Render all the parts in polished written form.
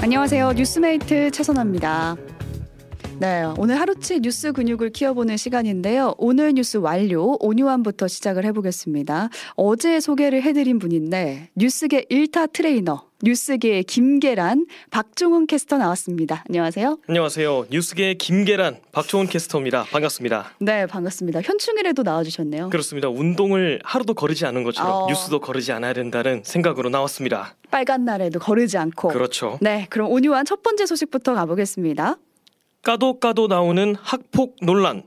안녕하세요. 뉴스메이트 최선아입니다. 네, 오늘 하루치 뉴스 근육을 키워보는 시간인데요. 오늘 뉴스 완료, 오뉴완부터 시작을 해보겠습니다. 어제 소개를 해드린 분인데 뉴스계 1타 트레이너, 뉴스계의 김계란, 박종훈 캐스터 나왔습니다. 안녕하세요. 안녕하세요. 뉴스계의 김계란, 박종훈 캐스터입니다. 반갑습니다. 네, 반갑습니다. 현충일에도 나와주셨네요. 그렇습니다. 운동을 하루도 거르지 않은 것처럼 뉴스도 거르지 않아야 된다는 생각으로 나왔습니다. 빨간 날에도 거르지 않고. 그렇죠. 네, 그럼 오뉴완 첫 번째 소식부터 가보겠습니다. 까도 나오는 학폭 논란.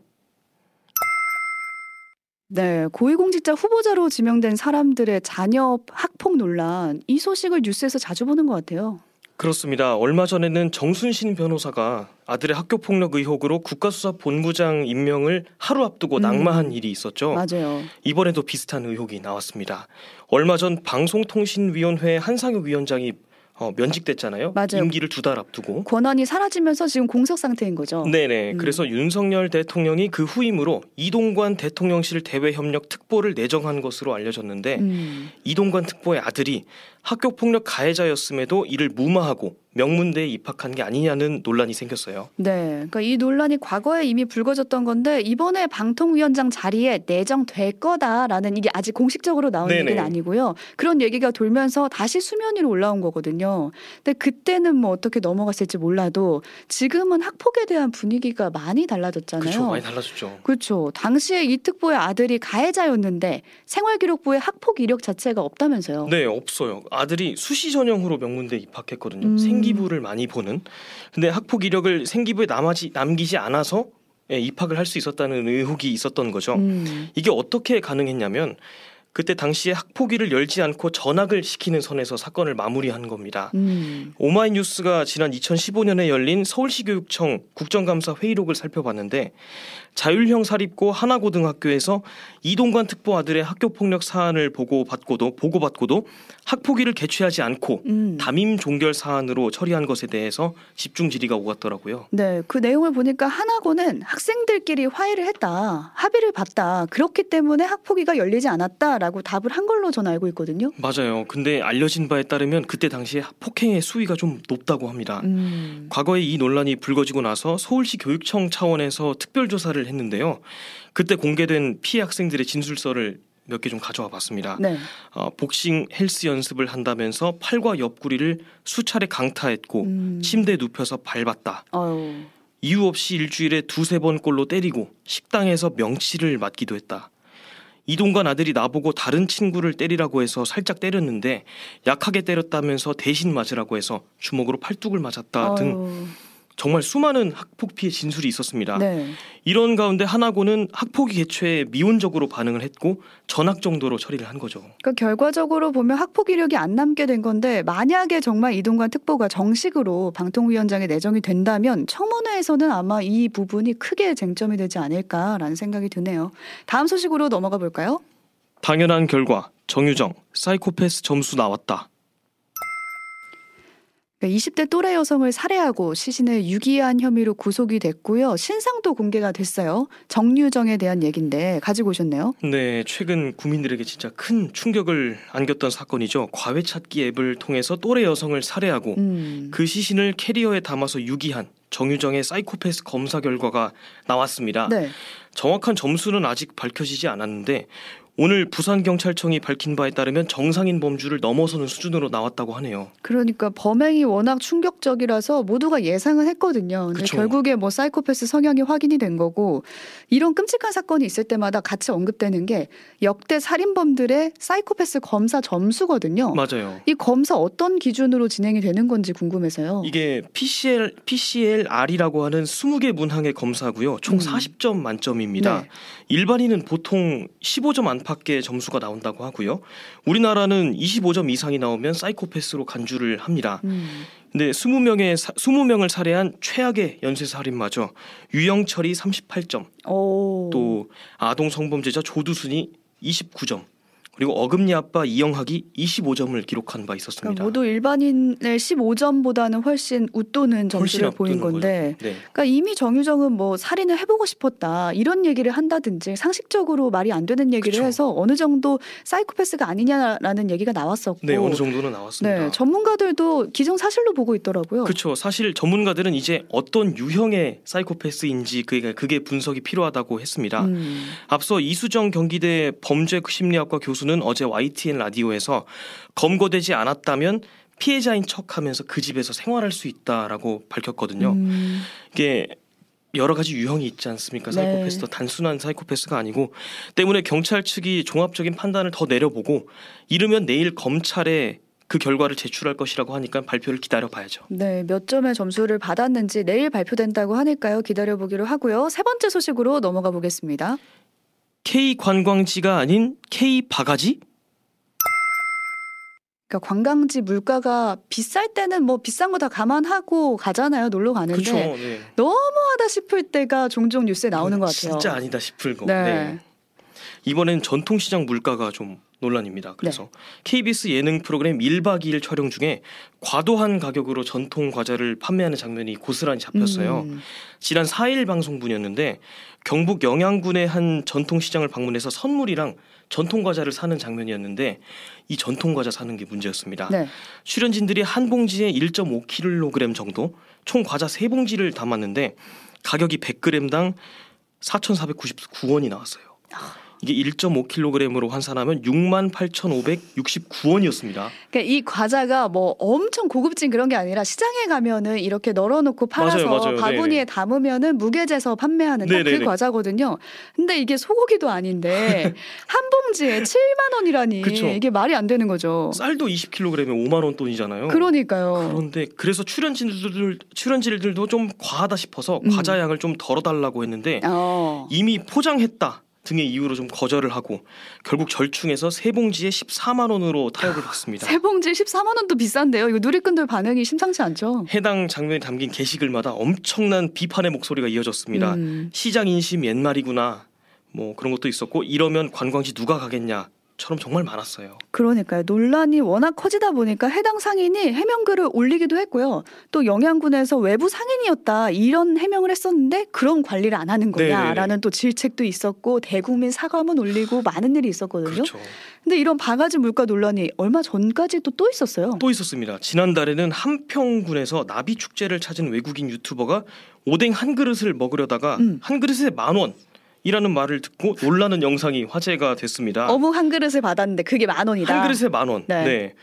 네, 고위공직자 후보자로 지명된 사람들의 자녀 학폭 논란, 이 소식을 뉴스에서 자주 보는 것 같아요. 그렇습니다. 얼마 전에는 정순신 변호사가 아들의 학교폭력 의혹으로 국가수사본부장 임명을 하루 앞두고 낙마한 일이 있었죠. 맞아요. 이번에도 비슷한 의혹이 나왔습니다. 얼마 전 방송통신위원회 한상혁 위원장이 면직됐잖아요. 맞아요. 임기를 2달 앞두고 권한이 사라지면서 지금 공석 상태인 거죠. 네네. 그래서 윤석열 대통령이 그 후임으로 이동관 대통령실 대외협력 특보를 내정한 것으로 알려졌는데 이동관 특보의 아들이 학교폭력 가해자였음에도 이를 무마하고 명문대에 입학한 게 아니냐는 논란이 생겼어요. 네, 그러니까 이 논란이 과거에 이미 불거졌던 건데 이번에 방통위원장 자리에 내정될 거다라는, 이게 아직 공식적으로 나온 얘기는 아니고요. 그런 얘기가 돌면서 다시 수면 위로 올라온 거거든요. 근데 그때는 뭐 어떻게 넘어갔을지 몰라도 지금은 학폭에 대한 분위기가 많이 달라졌잖아요. 그렇죠, 많이 달라졌죠. 그렇죠. 당시에 이 특보의 아들이 가해자였는데 생활기록부에 학폭 이력 자체가 없다면서요. 네, 없어요. 아들이 수시 전형으로 명문대에 입학했거든요. 생기부를 많이 보는. 근데 학폭 이력을 생기부에 남기지 않아서 입학을 할 수 있었다는 의혹이 있었던 거죠. 이게 어떻게 가능했냐면 그때 당시에 학폭위를 열지 않고 전학을 시키는 선에서 사건을 마무리한 겁니다. 오마이뉴스가 지난 2015년에 열린 서울시 교육청 국정감사 회의록을 살펴봤는데 자율형 사립고 하나고등학교에서 이동관 특보 아들의 학교폭력 사안을 보고받고도 학폭위를 개최하지 않고 담임 종결 사안으로 처리한 것에 대해서 집중 질의가 오갔더라고요. 네, 그 내용을 보니까 하나고는 학생들끼리 화해를 했다, 합의를 봤다, 그렇기 때문에 학폭위가 열리지 않았다 라고 답을 한 걸로 전 알고 있거든요. 맞아요. 근데 알려진 바에 따르면 그때 당시에 폭행의 수위가 좀 높다고 합니다. 과거에 이 논란이 불거지고 나서 서울시 교육청 차원에서 특별조사를 했는데요. 그때 공개된 피해 학생들의 진술서를 몇 개 좀 가져와 봤습니다. 네. 복싱 헬스 연습을 한다면서 팔과 옆구리를 수차례 강타했고 침대에 눕혀서 밟았다. 이유 없이 일주일에 2-3번꼴로 때리고 식당에서 명치를 맞기도 했다. 이동관 아들이 나보고 다른 친구를 때리라고 해서 살짝 때렸는데 약하게 때렸다면서 대신 맞으라고 해서 주먹으로 팔뚝을 맞았다 등 정말 수많은 학폭 피해 진술이 있었습니다. 네. 이런 가운데 하나고는 학폭위 개최에 미온적으로 반응을 했고 전학 정도로 처리를 한 거죠. 그러니까 결과적으로 보면 학폭 이력이 안 남게 된 건데 만약에 정말 이동관 특보가 정식으로 방통위원장에 내정이 된다면 청문회에서는 아마 이 부분이 크게 쟁점이 되지 않을까라는 생각이 드네요. 다음 소식으로 넘어가 볼까요? 당연한 결과, 정유정 사이코패스 점수 나왔다. 20대 또래 여성을 살해하고 시신을 유기한 혐의로 구속이 됐고요. 신상도 공개가 됐어요. 정유정에 대한 얘기인데 가지고 오셨네요. 네, 최근 국민들에게 진짜 큰 충격을 안겼던 사건이죠. 과외찾기 앱을 통해서 또래 여성을 살해하고 그 시신을 캐리어에 담아서 유기한 정유정의 사이코패스 검사 결과가 나왔습니다. 네. 정확한 점수는 아직 밝혀지지 않았는데 오늘 부산경찰청이 밝힌 바에 따르면 정상인 범주를 넘어서는 수준으로 나왔다고 하네요. 그러니까 범행이 워낙 충격적이라서 모두가 예상은 했거든요. 근데 결국에 뭐 사이코패스 성향이 확인이 된 거고, 이런 끔찍한 사건이 있을 때마다 같이 언급되는 게 역대 살인범들의 사이코패스 검사 점수거든요. 맞아요. 이 검사 어떤 기준으로 진행이 되는 건지 궁금해서요. 이게 PCLR이라고 하는 20개 문항의 검사고요. 총 40점 만점입니다. 네. 일반인은 보통 15점 안팎 밖에 점수가 나온다고 하고요. 우리나라는 25점 이상이 나오면 사이코패스로 간주를 합니다. 근데 20명을 살해한 최악의 연쇄살인마죠. 유영철이 38점, 또 아동성범죄자 조두순이 29점, 그리고 어금니 아빠 이영학이 25점을 기록한 바 있었습니다. 그러니까 모두 일반인의 15점보다는 훨씬 웃도는 점수를 훨씬 보인 건데 네. 그러니까 이미 정유정은 뭐 살인을 해보고 싶었다 이런 얘기를 한다든지 상식적으로 말이 안 되는 얘기를 그쵸. 해서 어느 정도 사이코패스가 아니냐라는 얘기가 나왔었고 네. 어느 정도는 나왔습니다. 네, 전문가들도 기정사실로 보고 있더라고요. 그렇죠. 사실 전문가들은 이제 어떤 유형의 사이코패스인지 그게 분석이 필요하다고 했습니다. 앞서 이수정 경기대 범죄심리학과 교수는 어제 YTN 라디오에서 검거되지 않았다면 피해자인 척하면서 그 집에서 생활할 수 있다라고 밝혔거든요. 이게 여러 가지 유형이 있지 않습니까? 사이코패스도 네. 단순한 사이코패스가 아니고 때문에 경찰 측이 종합적인 판단을 더 내려보고 이르면 내일 검찰에 그 결과를 제출할 것이라고 하니까 발표를 기다려봐야죠. 네, 몇 점의 점수를 받았는지 내일 발표된다고 하니까요. 기다려보기로 하고요. 세 번째 소식으로 넘어가 보겠습니다. K관광지가 아닌 K바가지? 그러니까 관광지 물가가 비쌀 때는 뭐 비싼 거 다 감안하고 가잖아요. 놀러 가는데 그쵸, 네. 너무하다 싶을 때가 종종 뉴스에 나오는 것 같아요. 진짜 아니다 싶을 거. 네. 네. 이번엔 전통시장 물가가 좀 논란입니다. 그래서 네. KBS 예능 프로그램 1박 2일 촬영 중에 과도한 가격으로 전통 과자를 판매하는 장면이 고스란히 잡혔어요. 지난 4일 방송분이었는데 경북 영양군의 한 전통시장을 방문해서 선물이랑 전통 과자를 사는 장면이었는데 이 전통 과자 사는 게 문제였습니다. 네. 출연진들이 한 봉지에 1.5kg 정도 총 과자 3봉지를 담았는데 가격이 100g당 4,499원이 나왔어요. 이게 1.5kg으로 환산하면 68,569원이었습니다. 그러니까 이 과자가 뭐 엄청 고급진 그런 게 아니라 시장에 가면은 이렇게 널어놓고 팔아서 맞아요. 바구니에 네네. 담으면은 무게재서 판매하는 그 과자거든요. 근데 이게 소고기도 아닌데 한 봉지에 7만 원이라니 그쵸. 이게 말이 안 되는 거죠. 쌀도 20kg에 5만 원 돈이잖아요. 그러니까요. 그런데 그래서 출연진들도 좀 과하다 싶어서 과자 양을 좀 덜어달라고 했는데 이미 포장했다. 등의 이유로 좀 거절을 하고 결국 절충해서 세 봉지에 14만 원으로 타협을 받습니다. 세 봉지에 14만 원도 비싼데요. 이거 누리꾼들 반응이 심상치 않죠. 해당 장면이 담긴 게시글마다 엄청난 비판의 목소리가 이어졌습니다. 시장 인심 옛말이구나 뭐 그런 것도 있었고 이러면 관광지 누가 가겠냐. 처럼 정말 많았어요. 그러니까요. 논란이 워낙 커지다 보니까 해당 상인이 해명글을 올리기도 했고요. 또 영양군에서 외부 상인이었다 이런 해명을 했었는데 그런 관리를 안 하는 거냐라는 네네. 또 질책도 있었고 대국민 사과문 올리고 많은 일이 있었거든요. 그렇죠. 근데 이런 바가지 물가 논란이 얼마 전까지 또 있었어요. 또 있었습니다. 지난달에는 함평군에서 나비축제를 찾은 외국인 유튜버가 오뎅 한 그릇을 먹으려다가 한 그릇에 10,000원. 이라는 말을 듣고 놀라는 영상이 화제가 됐습니다. 어묵 한 그릇을 받았는데 그게 10,000원이다. 한 그릇에 10,000원. 네. 네.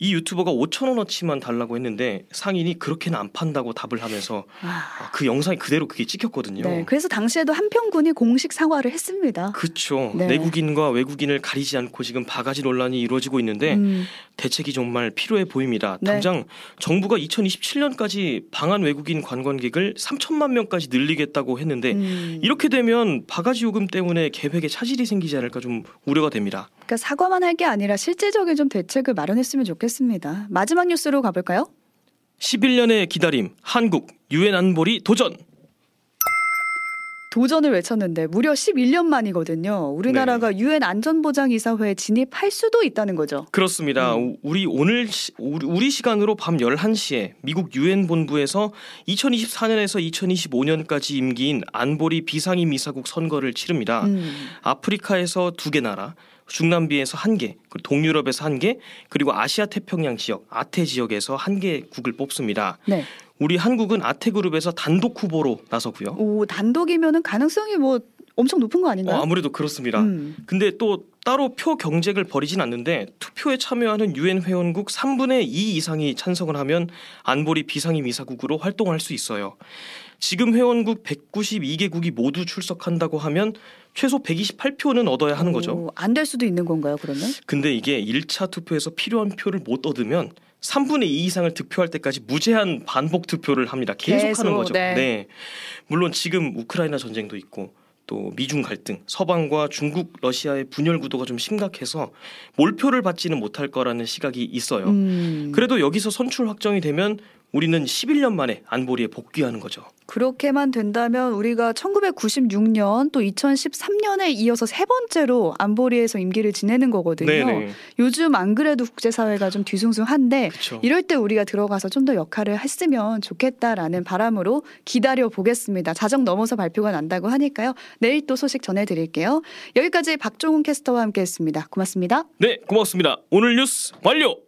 이 유튜버가 5,000원어치만 달라고 했는데 상인이 그렇게는 안 판다고 답을 하면서 그 영상이 그대로 그게 찍혔거든요. 네. 그래서 당시에도 한평군이 공식 사과를 했습니다. 그렇죠. 네. 내국인과 외국인을 가리지 않고 지금 바가지 논란이 이루어지고 있는데 대책이 정말 필요해 보입니다. 네. 당장 정부가 2027년까지 방한 외국인 관광객을 3천만 명까지 늘리겠다고 했는데 이렇게 되면 바가지 요금 때문에 계획에 차질이 생기지 않을까 좀 우려가 됩니다. 그러니까 사과만 할 게 아니라 실질적인 좀 대책을 마련했으면 좋겠습니다. 마지막 뉴스로 가볼까요? 11년의 기다림, 한국, UN 안보리 도전! 도전을 외쳤는데 무려 11년 만이거든요. 우리나라가 네. UN 안전보장이사회에 진입할 수도 있다는 거죠. 그렇습니다. 우리 오늘 우리 시간으로 밤 11시에 미국 UN 본부에서 2024년에서 2025년까지 임기인 안보리 비상임이사국 선거를 치릅니다. 아프리카에서 2개 나라, 중남미에서 1개, 그리고 동유럽에서 1개, 그리고 아시아 태평양 지역, 아태 지역에서 1개 국을 뽑습니다. 네. 우리 한국은 아태그룹에서 단독 후보로 나서고요. 오, 단독이면은 가능성이 뭐 엄청 높은 거 아닌가요? 아무래도 그렇습니다. 근데 또 따로 표 경쟁을 벌이진 않는데 투표에 참여하는 UN 회원국 3분의 2 이상이 찬성을 하면 안보리 비상임이사국으로 활동할 수 있어요. 지금 회원국 192개국이 모두 출석한다고 하면 최소 128표는 얻어야 하는 거죠. 안 될 수도 있는 건가요, 그러면? 근데 이게 1차 투표에서 필요한 표를 못 얻으면 3분의 2 이상을 득표할 때까지 무제한 반복 투표를 합니다. 계속 하는 거죠. 네. 네. 물론 지금 우크라이나 전쟁도 있고 또 미중 갈등, 서방과 중국, 러시아의 분열 구도가 좀 심각해서 몰표를 받지는 못할 거라는 시각이 있어요. 그래도 여기서 선출 확정이 되면 우리는 11년 만에 안보리에 복귀하는 거죠. 그렇게만 된다면 우리가 1996년 또 2013년에 이어서 세 번째로 안보리에서 임기를 지내는 거거든요. 네네. 요즘 안 그래도 국제사회가 좀 뒤숭숭한데 그쵸. 이럴 때 우리가 들어가서 좀 더 역할을 했으면 좋겠다라는 바람으로 기다려보겠습니다. 자정 넘어서 발표가 난다고 하니까요. 내일 또 소식 전해드릴게요. 여기까지 박종훈 캐스터와 함께했습니다. 고맙습니다. 네, 고맙습니다. 오늘 뉴스 완료!